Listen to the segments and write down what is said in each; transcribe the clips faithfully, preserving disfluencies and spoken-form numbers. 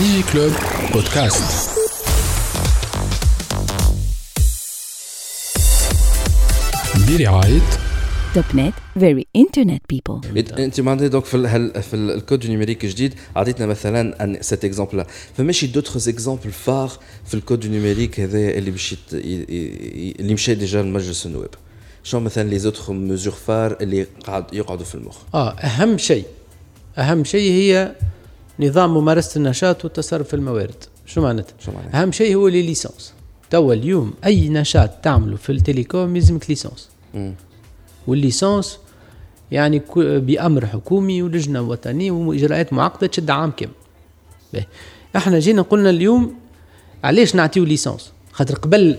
ديجي كلوب بودكاست. برعاية توب نت فيري انترنت بيبل. انت معناتها دوك في هال في الكود نيميريك جديد عطيتنا مثلا ان سيت اكزامبل لا، فماشي دوترز اكزامبل فار في الكود نيميريك هذايا اللي مشيت اللي مشى ديجا لمجلس النواب. شنو مثلا لي زوتر ميزور فار اللي قاعد يقعدوا في المخ؟ اه اهم شيء اهم شيء هي نظام ممارسة النشاط والتصرف في الموارد. شو معناته؟ أهم شيء هو لي ليسانس. توا اليوم أي نشاط تعمله في التليكوم يلزمك ليسانس. والليسانس يعني بأمر حكومي ولجنة وطنية وإجراءات معقدة تشد عام كامل. احنا جينا قلنا اليوم علاش نعطيو ليسانس؟ خاطر قبل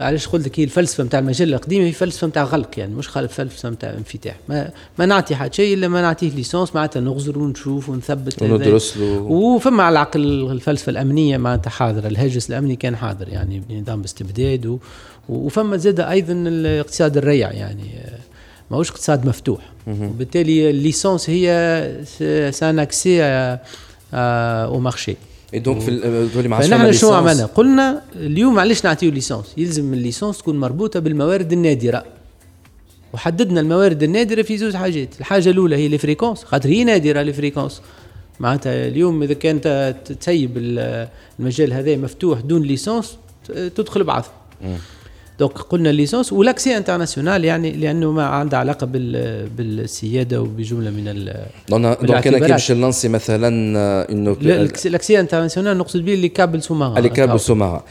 علاش قلت لك هي الفلسفة متاع المجلة القديمة هي فلسفة متاع غلق، يعني مش خالف فلسفة متاع انفتاح. ما ما نعطي حد شيء إلا ما نعطيه ليسانس، معناتها نغزر ونشوف ونثبت وندرس له. وفما على العقل الفلسفة الأمنية معناتها حاضر، الهاجس الأمني كان حاضر يعني نظام باستبداد و... وفما زاد أيضا الاقتصاد الريع، يعني ماهوش اقتصاد مفتوح. وبالتالي الليسانس هي ساناكسي أو مارشي. إذن في مع فنحن شو عملنا؟ قلنا اليوم عليش نعطيه ليسانس، يلزم الليسانس تكون مربوطة بالموارد النادرة. وحددنا الموارد النادرة في زوج حاجات. الحاجة الأولى هي الفريكونس، خاطر هي نادرة الفريكونس. معناتها اليوم إذا كانت تسيب المجال هذا مفتوح دون ليسانس تدخل بعضها. دوك قلنا الليسانس ولاكسي انترناسيونال، يعني لانه ما عنده علاقه بال بالسياده وبجمله من ال دونك انا كي نمشي لنسي مثلا انه لاكسي انترناسيونال نقصد به اللي كابل سماها اللي كابل سماها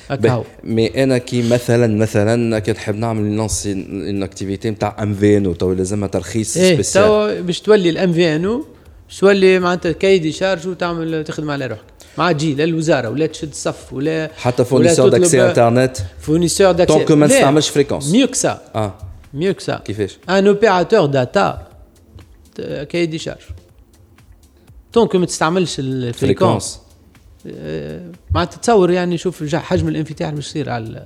مي انا كي مثلا مثلا كي نحب نعمل لنسي ان اكتيفيتي نتاع ام في ان تو لازمها ترخيص سبيسيال تو باش تولي الام في ان شوالي معناتها كايدي شارج وتعمل تخدم على روحك مع جي لا الوزاره ولا تشد صف ولا حتى فورنيسور داكسي انترنت فورنيسور داكسي دونك ما نستعملش فريكونس ميو كسا اه ميو كسا كيفاش ان اوبيراتور داتا كايدي شارج دونك ما تستعملش الفريكونس معناتها تصور يعني شوف حجم الانفتاح اللي يصير على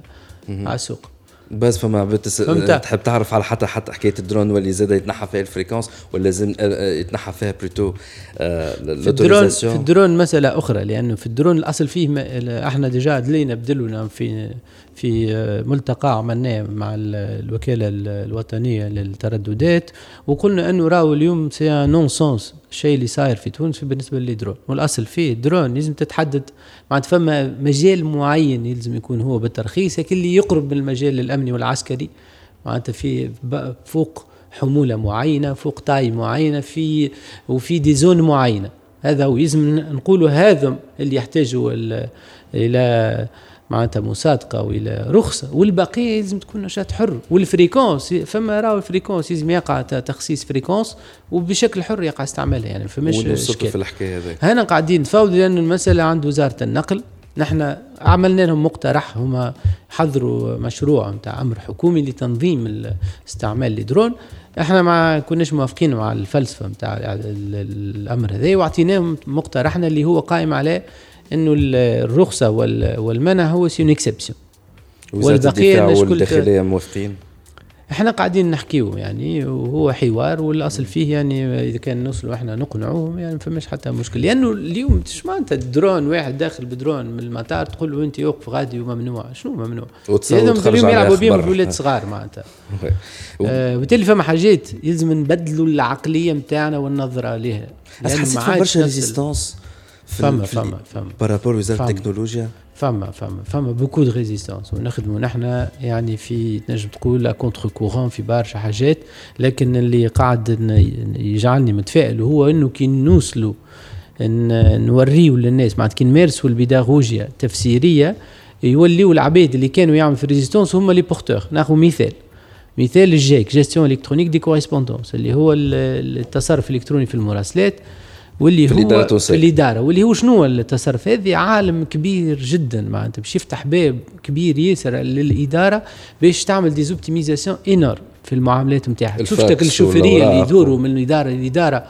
على السوق بس فما بتس... تحب تعرف على حتى حتى حكاية الدرون واللي زادا يتنحى فيها الفريكونس ولازم يتنحى فيها بريتو آه في الدرون في الدرون مسألة أخرى لأنه في الدرون الأصل فيه ما... احنا دجا دلينا بدلونا في في ملتقى عملناه مع الوكالة الوطنية للترددات وقلنا أنه راو اليوم سي نون سونس الشيء اللي صاير في تونس بالنسبة للدرون والأصل فيه الدرون لازم تتحدد مع تفهم مجال معين يلزم يكون هو بالترخيص اللي يقرب من المجال الأمني والعسكري معناتها في فوق حمولة معينة فوق تاي معينة في وفي ديزون معينة هذا ويزم نقوله هذا اللي يحتاجوا إلى معناتها مصادقة وإلى رخصة والبقية لازم تكون نشاط حر والفريكونس فما راهو الفريكونس لازم يقع تخصيص فريكونس وبشكل حر يقع استعمالها يعني فماش اشكال في الحكاية هذه هنا قاعدين نتفاوض لأن المسألة عند وزارة النقل نحن عملنا لهم مقترح هما حضروا مشروع متاع أمر حكومي لتنظيم استعمال الدرون احنا ما كناش موافقين مع الفلسفة متاع الأمر هذا وعطيناهم مقترحنا اللي هو قائم على إنه الرخصة والمنع هو سين إكسبشن والبقية والداخلية موافقين إحنا قاعدين نحكيه يعني وهو حوار والأصل فيه يعني إذا كان نوصله إحنا نقنعوهم يعني فماش حتى مشكلة لأنه اليوم إيش ما أنت درون واحد داخل بدرون من المطار تقول له أنت يوقف غادي وممنوع شنو ممنوع لازم اليوم يلعبوا بيهم ولاد صغار معناتها وبالتالي فما حاجات يلزم نبدلوا العقلية متاعنا والنظرة لها حسيت في برشا ريزيستانس فما فما فما بارابور وزارة التكنولوجيا فما فما فما بوكو دو ريزيستانس ونخدموا نحن يعني في تنجم تقول لا كونتر كورون في برشا حاجات لكن اللي قاعد يجعلني متفائل هو انه كي نوصلوا ان نوريو للناس معناتها كي نمارسوا البيداغوجيا التفسيريه يوليو العباد اللي كانوا يعملوا في ريزيستانس هما لي بورتور ناخذ مثال مثال الجيك جيستيون الكترونيك دي كوريسبوندونس اللي هو التصرف الالكتروني في المراسلات واللي في هو في الإدارة واللي هو شنو التصرف هذه عالم كبير جدا معناتها باش يفتح باب كبير ياسر للإدارة باش تعمل دي زوبتيميزاسيون انار في المعاملات نتاعها شفتك الشوفيريه اللي يدوروا من الإدارة للإدارة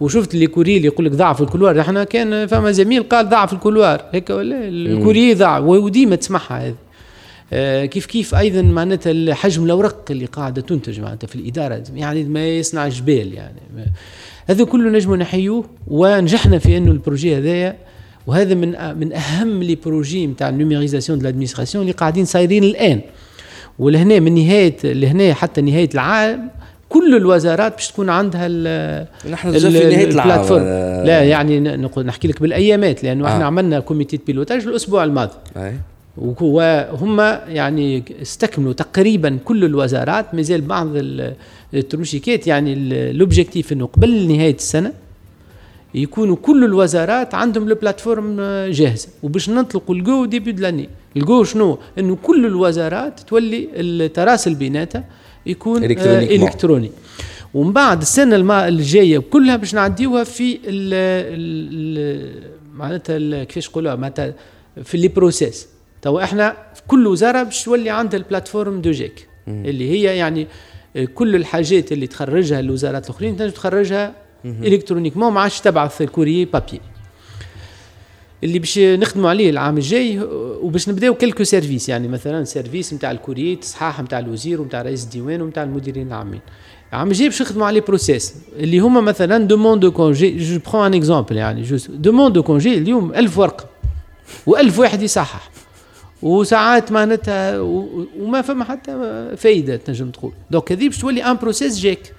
وشفت اللي كوري اللي يقول لك ضعف الكولوار احنا كان فما زميل قال ضعف الكولوار هيك ولا الكوري ضاع وديما تسمعها هذه كيف كيف أيضا معناتها الحجم الأوراق اللي قاعدة تنتج معناتها في الإدارة يعني ما يصنع جبال يعني هذا كله نجم نحيوه ونجحنا في أنه البروجي هذايا وهذا من من اهم لي بروجي نتاع النوميريزاسيون دو لادمينستراسيون اللي قاعدين صايرين الان. ولهنا من نهايه لهنا حتى نهايه العام كل الوزارات باش تكون عندها ال نحن في نهايه العام لا يعني نقول نحكي لك بالايامات لانه آه. احنا عملنا كوميتي بيلوتاج الاسبوع الماضي آه. وهم يعني استكملوا تقريبا كل الوزارات. مازال بعض التروشيكات يعني لوبجيكتيف انه قبل نهايه السنه يكونوا كل الوزارات عندهم البلاتفورم جاهزه وباش نطلقوا الجو ديبي دلاني. الجو شنو؟ انه كل الوزارات تولي التراسل بيناتها يكون إلكتروني, آه إلكتروني. ومن بعد السنه الماء الجايه كلها باش نعديوها في معناتها كيفاش نقولوها معناتها في لي بروسيس. تو احنا في كل وزاره باش تولي عندها البلاتفورم دو جيك اللي هي يعني كل الحاجات اللي تخرجها الوزارات الاخرين تنجم تخرجها الكترونيكمون ما عادش تبعث الكوريي بابي. اللي باش نخدموا عليه العام الجاي وباش نبداو كلكو سيرفيس يعني مثلا سيرفيس نتاع الكوريي تصحاح نتاع الوزير ونتاع رئيس الديوان ونتاع المديرين العامين. العام الجاي باش نخدموا على بروسيس اللي هما مثلا دوموند دو كونجي. جو برون ان اكزامبل يعني جو دوموند دو كونجي اليوم ألف ورقه وألف واحد يصحح وساعات معناتها وما فما حتى فايده تنجم تقول. دونك هذه باش تولي ان بروسيس جيك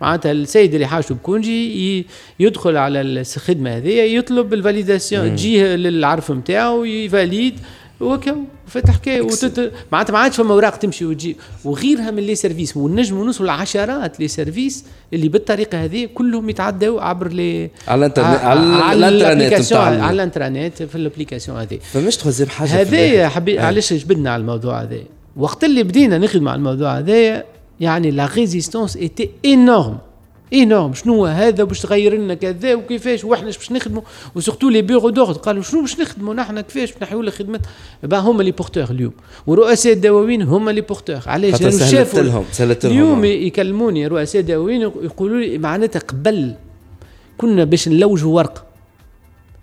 معناتها السيد اللي حاجته بكونجي يدخل على الخدمه هذه يطلب الفاليداسيون تجيه للعرف نتاعو يفاليد وكا فتح كي وتت... معناتها ما عادش فما اوراق تمشي وتجي وغيرها من لي سيرفيس. ونجم نوصل عشرات لي سيرفيس اللي بالطريقه هذه كلهم يتعداو عبر لي على الانترنت على الانترنت على الانترنت في الابليكاسيون هذه. فمش تخزي حاجه هذه حبي علاش جبدنا على الموضوع هذا وقت اللي بدينا نخدم على الموضوع هذا يعني لا ريزيستانس ايتي انورم انورم. شنو هذا باش تغير لنا كذا وكيفاش واحنا باش نخدموا وسورتو لي بيرو دورد قالوا شنو باش نخدموا نحن كيفاش نحيوا الخدمه با هما لي بورتور اليوم ورؤساء الدواوين هما لي بورتور. علاش شافوا اليوم يكلموني رؤساء دواوين يقولوا لي معناتها قبل كنا باش نلوجوا ورق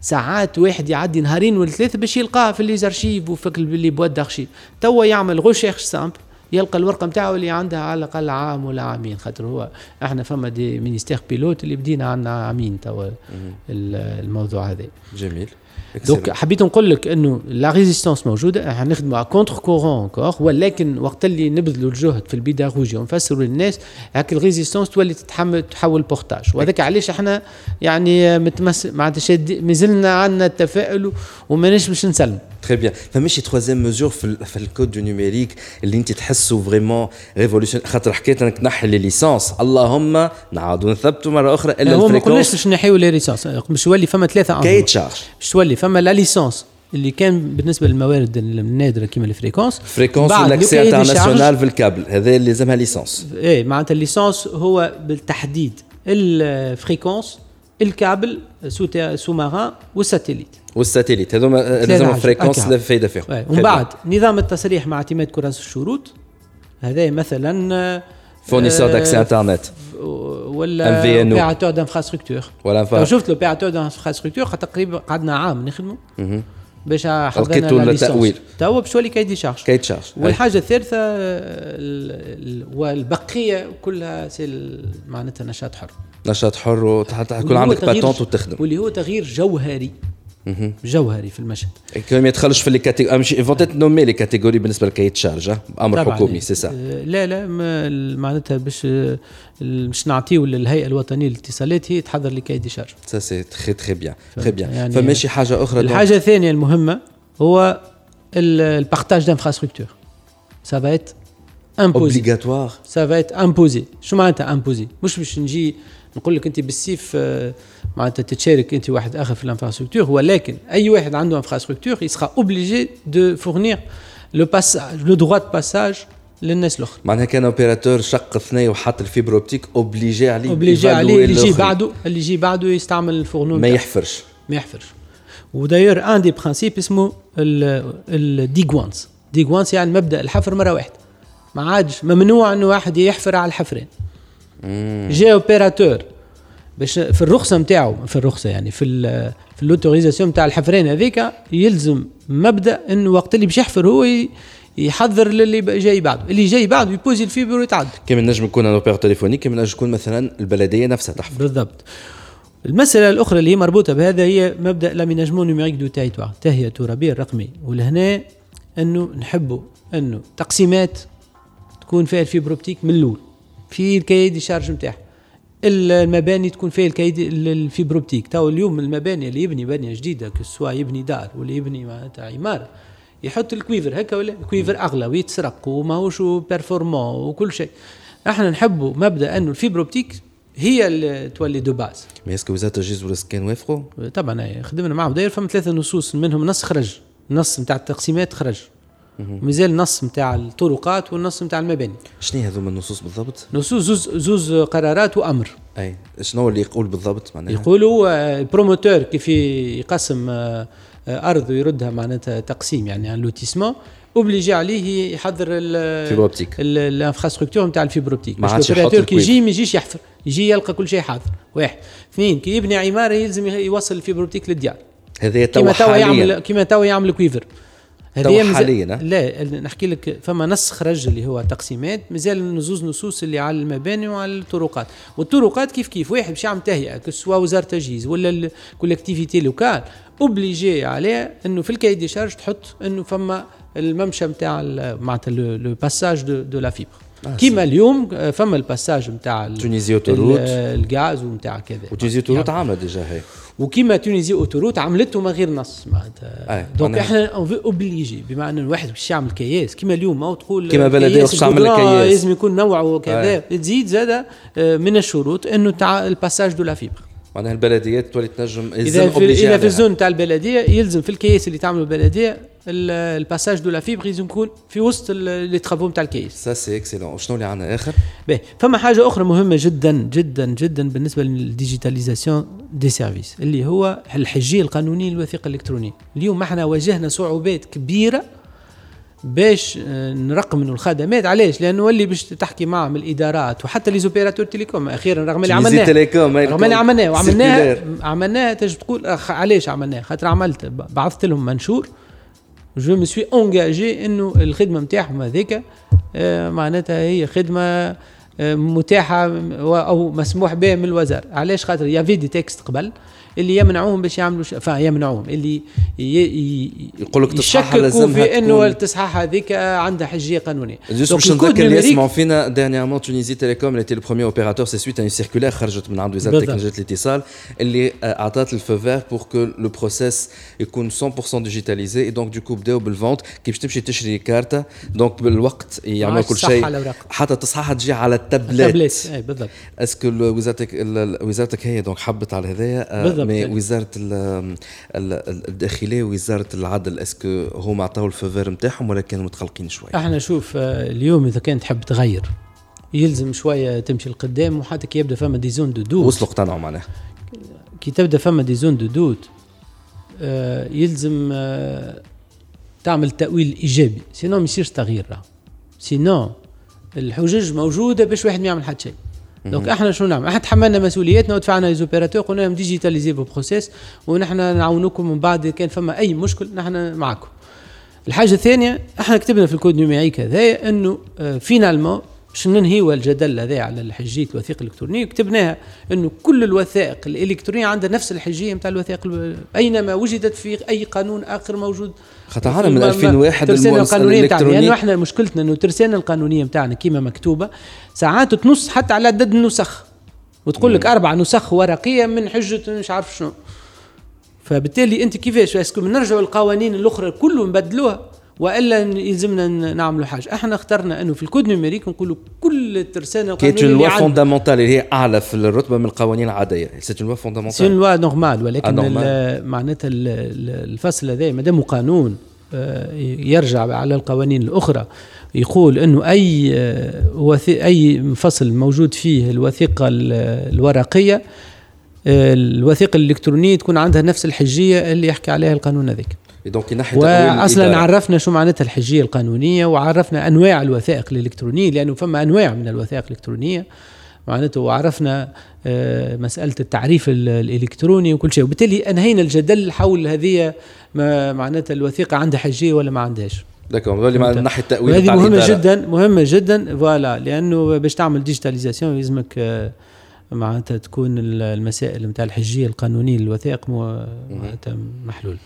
ساعات واحد يعدي نهارين ولا ثلاثه باش يلقاها في ليزارشيف وفي لي بواط دارشيف. توا يعمل غوشيرش سامبل يلقى الورقه نتاعو اللي عندها على الاقل عام ولا عامين خاطر هو احنا فما دي مينيستير بيلوت اللي بدينا عندنا عامين توا الموضوع هذا. جميل. دونك حبيت نقول لك انه لا ريزيستانس موجوده احنا نخدموا على كونتر كورون كور ولكن وقت اللي نبذلوا الجهد في البيداغوجي ونفسروا للناس هاك الريزيستانس تولي تتحمل تحول بورتاج. وهذاك علاش احنا يعني متمس معناتها شادي مازلنا عندنا التفاؤل وماناش باش نسلم. Très bien. فماشي ثالث mesure في الكود دو نيميريك اللي انت تحسوا فريمون ريفولوشن خاطر حكيت انك نحي لي ليسانس اللهم نعاودوا نثبتوا مره اخرى الا الفريكونس. هو ما قلناش باش نحيوا لي ليسانس مش تولي فما ثلاثه عام كاي تشارج مش تولي فما لا ليسانس اللي كان بالنسبه للموارد النادره كيما الفريكونس فريكونس والاكسي انترناسيونال في الكابل هذا اللي لازمها ليسانس. اي معناتها الليسانس هو بالتحديد الفريكونس الكابل سو مارين والساتيليت والساتيليت هذوما لازم فريكونس لا فايده فيهم. ومن بعد نظام التصريح مع اعتماد كراس الشروط هذا مثلا فورنيسور داكسي انترنت ولا اوبيراتور دانفراستركتور ولا شفت الاوبيراتور دانفراستركتور تقريبا قعدنا عام نخدموا باش حضرنا للتاويل توا باش ولي كاي دي شارج كاي تشارج. والحاجه الثالثه والبقيه كلها معناتها نشاط حر نشاط حر وتكون عندك باتونت وتخدم واللي هو تغيير جوهري جوهري في المشهد. كلام يدخلش في الكاتيجوري امشي انفونتيت نومي لي كاتيجوري بالنسبه لكيت شارجه امر حكومي سي سا لا لا معناتها باش مش نعطيو للهيئه الوطنيه للاتصالات هي تحضر لي كاي دي شارج سا سي تري تري بيان تري بيان. فماشي حاجه اخرى. الحاجه الثانيه المهمه هو البارتاج دانفراستركتور سا فا ايت امبوزي اوبليغاتوار سا فا ايت امبوزي. شو معناتها امبوزي؟ مش باش نجي نقول لك انت بالسيف معناتها تتشارك انت واحد اخر في الانفراستركتور ولكن اي واحد عنده انفراستركتور يسرا اوبليجي دو فورنير لو باساج لو دروا دو باساج للناس الاخرى. معناها كان اوبيراتور شق ثناي وحط الفيبر اوبتيك اوبليجي عليه اوبليجي عليه اللي يجي بعده اللي يجي بعده يستعمل الفورنون ما يحفرش ما يحفرش. وداير ان دي برينسيپ اسمه الديغوانس ديغوانس يعني مبدا الحفر مره واحده ما عادش ممنوع انه واحد يحفر على الحفرين. جي اوبيراتور باش في الرخصه نتاعو في الرخصه يعني في في الاوتوريزاسيون نتاع الحفرين هذيك يلزم مبدا انه وقت اللي باش يحفر هو يحذر للي جاي بعده اللي جاي بعده يبوزي الفيبر ويتعدى. كيما نجم يكون ان اوبيراتور تليفونيك كيما نجم يكون مثلا البلديه نفسها تحفر بالضبط. المسألة الأخرى اللي هي مربوطة بهذا هي مبدأ لاميناجمون نوميريك دو تيريتوار، التهيئة الترابية الرقمية. ولهنا أنه نحبوا أنه تقسيمات تكون فيها الفيبر أوبتيك من الأول في الكايي دي شارج نتاعها، المباني تكون فيها الكايي دي الفيبر أوبتيك. تو اليوم المباني اللي يبني بنية جديدة كسوا يبني دار ولا يبني معناتها عمارة يحط الكويفر هكا، ولا الكويفر أغلى ويتسرق وماهوش بيرفورمون وكل شيء. احنا نحبوا مبدأ أنه الفيبر أوبتيك هي التولي دو باز. مي اسكو وزارة الجزر والسكان وافقوا؟ طبعا خدمنا معهم داير فهم ثلاثة نصوص، منهم نص خرج، نص نتاع التقسيمات خرج، مازال نص نتاع الطرقات والنص نتاع المباني. شنو هذوما النصوص بالضبط؟ نصوص زوز, زوز قرارات وامر. اي شنو اللي يقول بالضبط معناها؟ يقولوا البروموتور كيف يقسم ارض ويردها معناتها تقسيم يعني لوتيسمون، اوبليجي عليه يحضر الفيبروبتيك الانفراستركتور نتاع الفيبروبتيك، باش الكرياتور كي يجي ما يجيش يحفر، يجي يلقى كل شيء حاضر. واحد اثنين كي يبني عماره يلزم يوصل الفيبروبتيك للديار. هذه تو حاليا كيما تو يعمل كويفر هذه حاليا. لا نحكي لك فما نص خرج اللي هو تقسيمات، مازال نزوز نصوص اللي على المباني وعلى الطرقات. والطرقات كيف كيف واحد باش يعمل تهيئه سواء وزاره تجهيز ولا الكولكتيفيتي لوكال اوبليجي عليه انه في الكاي دي شارج تحط انه فما الممشى نتاع معناتها لو باساج دو دو لا فيبر. كيما اليوم فما الباساج نتاع تونيزي اوتوروت الغاز ونتاع كذا، وتونيزي اوتوروت عامله ديجا هي، وكيما تونيزي اوتوروت عملته ما غير نص معناتها. دونك احنا اون في اوبليجي بمعنى الواحد باش يعمل كياس كيما اليوم او تقول كيما بلديه باش تعمل كياس لازم يكون نوعه وكذا. تزيد زاده من الشروط انه تاع الباساج دو لا فيبر معناها البلديات تولي تنجم اذا في, في الزون تاع البلديه يلزم في الكياس اللي تعملوا البلديه الباساج دو لا فيبر لازم يكون في وسط لي ترافو نتاع الكياس. سا سي اكسلون. شنو اللي عندنا اخر؟ باهي فما حاجه اخرى مهمه جدا جدا جدا بالنسبه للديجيتاليزاسيون دي سيرفيس اللي هو الحجيه القانونيه للوثيقه الالكترونيه. اليوم احنا واجهنا صعوبات كبيره باش نرقموا الخدمات. علاش؟ لانه اللي باش تحكي معهم الادارات وحتى لي زوبيراتور تيليكوم اخيرا رغم اللي عملناه رغم اللي عملناه وعملناه عملناه تجي تقول علاش عملناه؟ خاطر عملت بعثت لهم منشور جو مي سوي انجاجي انه الخدمه نتاعهم هذيك معناتها هي خدمه متاحه او مسموح بها من الوزاره. علاش؟ خاطر يافي دي تكست قبل اللي يمنعوهم باش يعملوا ش... فا يمنعوهم اللي يقول لك تصحح لازم في انه التصحيح هذيك عندها حجيه قانونيه. باش نذكر اللي يسمعوا فينا ديرنيامون تونيزي تيليكوم اللي تي لو بروميير اوبيراتور سي سويت ان سيركولار خرجت من عند وزاره تكنولوجيات الاتصال اللي عطات الفو فير بور كو لو بروسيس يكون مية بالمية ديجيتاليزي. دونك دو كو بداو بالفونت كيف تمشي تشري كارته، دونك بالوقت يعملوا كل شيء حتى تصحيحها تجي على التابلت. اي بالضبط. اسكو وزارتك وزارتك هي دونك حبت على هذايا مي وزارة الداخلية ووزارة العدل اسكو هم عطاو الفافور نتاعهم ولا كانوا متقلقين شوية؟ احنا شوف اليوم اذا كانت تحب تغير يلزم شوية تمشي لقدام وحتى كي يبدا فما دي زون دو دوت وصلوا اقتنعوا معناها. كي تبدا فما دي زون دو دوت يلزم تعمل تأويل ايجابي سينو ما يصيرش تغيير، سينو الحجج موجودة باش واحد ما يعمل حتى شيء. دونك احنا شنو نعمل؟ احنا تحملنا مسؤولياتنا ودفعنا لي زوبيراتور قلنا لهم ديجيتاليزي فو بروسيس ونحن نعاونوكم من بعد كان فما اي مشكل نحن معكم. الحاجه الثانيه احنا كتبنا في الكود نوميريك هذايا انه فينالمون باش ننهيوا الجدل هذا على الحجيه الوثيقه الالكترونيه كتبناها انه كل الوثائق الالكترونيه عندها نفس الحجيه نتاع الوثائق اينما وجدت في اي قانون اخر موجود. خطعنا من ألفين وواحد المؤسسة الإلكترونية. يعني احنا مشكلتنا انه الترسانة القانونية متاعنا كيما مكتوبة ساعات تنص حتى على عدد النسخ وتقول لك أربع نسخ ورقية من حجة مش عارف شنو. فبالتالي انت كيفاش اسكو نرجعوا القوانين الأخرى كلهم بدلوها والا يلزمنا نعملوا حاجه. احنا اخترنا انه في الكود نوميريك نقولوا كل الترسانه القانونيه كي لو فوندامونتال اللي هي اعلى في الرتبه من القوانين العاديه سي لو فوندامونتال سي لو نورمال، ولكن معناتها الفصل هذا ما دام قانون يرجع على القوانين الاخرى يقول انه اي اي فصل موجود فيه الوثيقه الورقيه الوثيقه الالكترونيه تكون عندها نفس الحجيه اللي يحكي عليها القانون هذاك. وأصلاً عرفنا شو معناتها الحجية القانونية وعرفنا أنواع الوثائق الإلكترونية لأنه فما أنواع من الوثائق الإلكترونية معناته، وعرفنا مسألة التعريف الإلكتروني وكل شيء. وبالتالي أنهينا الجدل حول هذه معناتها الوثيقة عندها حجية ولا ما عندهاش. هذه مهمة جداً مهمة جداً فوالا، لأنه باش تعمل ديجيتاليزاسيون يلزمك معناتها تكون المسائل نتاع الحجيه القانونيه للوثائق معناتها محلول.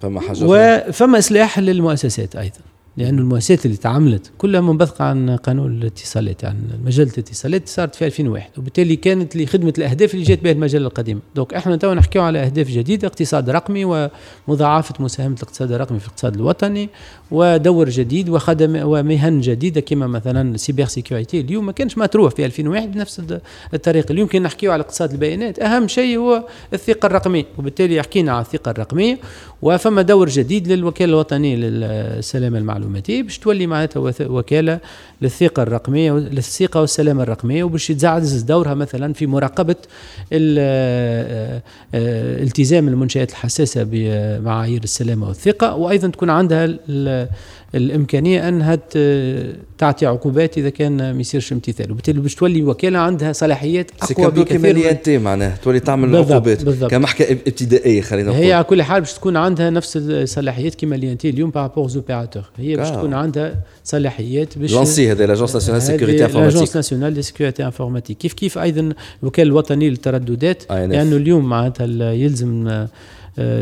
فما حاجه وفما اصلاح للمؤسسات ايضا، لأن المؤسسات اللي تعاملت كلها منبثقة عن قانون الاتصالات، عن مجلة الاتصالات صارت في ألفين وواحد، وبالتالي كانت لخدمة الأهداف اللي جات بها المجلة القديمة. دوك احنا توا نحكيو على أهداف جديدة، اقتصاد رقمي ومضاعفة مساهمة الاقتصاد الرقمي في الاقتصاد الوطني، ودور جديد وخدم ومهن جديدة كما مثلا سيبر سيكوريتي اليوم ما كانش مطروح في ألفين وواحد بنفس الطريقة. اليوم كي نحكيو على اقتصاد البيانات أهم شيء هو الثقة الرقمية، وبالتالي حكينا على الثقة الرقمية، وفما دور جديد للوكالة الوطنية للسلامة المعلوماتية باش تولي معناتها وكالة للثقة الرقمية للثقة والسلامة الرقمية، وباش يتعزز دورها مثلا في مراقبة التزام المنشآت الحساسة بمعايير السلامة والثقة، وأيضا تكون عندها الإمكانية أنها تعطي عقوبات إذا كان ما يصيرش امتثال، وبالتالي باش تولي وكالة عندها صلاحيات أقوى بكثير. معناها تولي تعمل عقوبات كمحكمة ابتدائية، خلينا نقول هي على كل حال باش تكون عندها نفس الصلاحيات كما ليانتي اليوم بارابور زوبيراتور، هي باش تكون عندها صلاحيات باش لانسي هذه لاجونس ناسيونال سيكوريتي انفورماتيك، لاجونس ناسيونال دي سيكوريتي انفورماتيك، كيف كيف أيضا الوكالة الوطنية للترددات، لأنه اليوم معناتها يلزم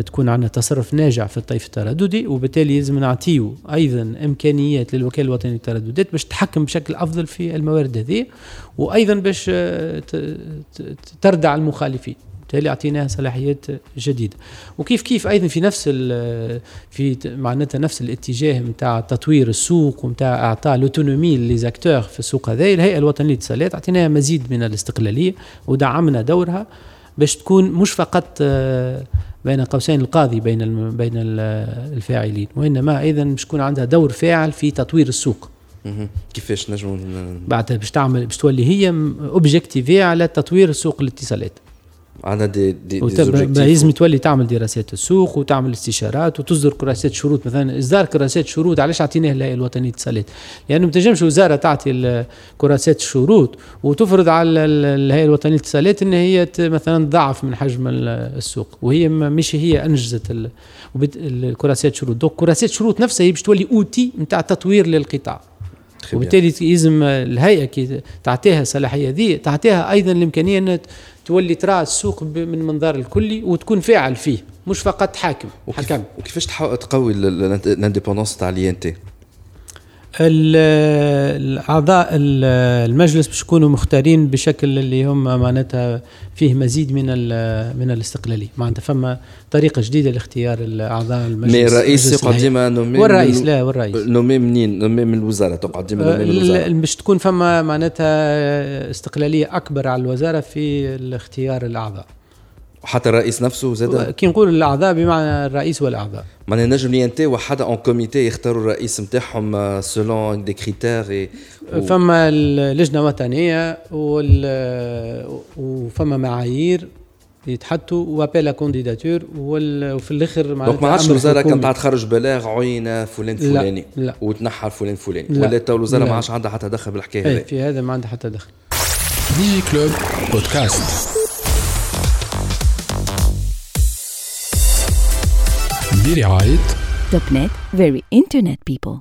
تكون عندنا تصرف ناجع في الطيف الترددي، وبالتالي لازم نعطيه أيضا إمكانيات للوكالة الوطنية للترددات باش تحكم بشكل أفضل في الموارد هذه، وأيضا باش تردع المخالفين، بالتالي أعطيناها صلاحيات جديدة. وكيف كيف أيضا في نفس في معناتها نفس الاتجاه متاع تطوير السوق ومتاع إعطاء لوتونومي للزاكتور في السوق هذا، الهيئة الوطنية للاتصالات أعطيناها مزيد من الاستقلالية ودعمنا دورها باش تكون مش فقط بين قوسين القاضي بين بين الفاعلين، وإنما أيضاً مش يكون عندها دور فاعل في تطوير السوق. كيفاش نجمو بعدها باش تعمل باش تولي هي أوبجكتيفية على تطوير سوق الاتصالات. عندها دي دي لازم تولي تعمل دراسات السوق وتعمل استشارات وتصدر كراسات شروط، مثلا إصدار كراسات شروط علاش عطيناه الهيئة الوطنية للاتصالات؟ لأنه ما تنجمش وزارة تعطي كراسات شروط وتفرض على الهيئة الوطنية للاتصالات إن هي مثلا ضعف من حجم السوق وهي مش هي أنجزت ال... الكراسات شروط. دوك كراسات شروط نفسها هي باش تولي أوتي نتاع تطوير للقطاع، وبالتالي لازم الهيئة كي تعطيها صلاحية ذي تعطيها أيضا الإمكانية أن تولي تراعي السوق من منظار الكلي وتكون فاعل فيه مش فقط حاكم. وكيف وكيفاش تقوي الانديبوندونس تاع ليانتي؟ الأعضاء المجلس باش يكونوا مختارين بشكل اللي هم معناتها فيه مزيد من من الاستقلالية، معناتها فما طريقة جديدة لاختيار الأعضاء المجلس. الرئيس يقعد ديما نومي، والرئيس لا والرئيس نومي منين؟ نومي من الوزارة، تقعد ديما نومي من الوزارة، باش تكون فما معناتها استقلالية أكبر على الوزارة في الاختيار الأعضاء، وحتى الرئيس نفسه زاد كي نقول الاعضاء بمعنى الرئيس والاعضاء. معناها نجم ليانتي وحده اون كوميتي يختاروا الرئيس نتاعهم سيلون دي كريتير، فما اللجنه الوطنيه وفما معايير يتحطوا وابيلا كانديداتور، وفي الاخر معناتها دونك ما عادش الوزاره كانت تخرج بلاغ عينه فلان فلاني وتنحى فلان فلاني، ولا تو الوزاره ما عادش عندها حتى دخل بالحكايه هذه، في هذا ما عندها حتى دخل. دي كلوب بودكاست برعاية دوت نت very internet people.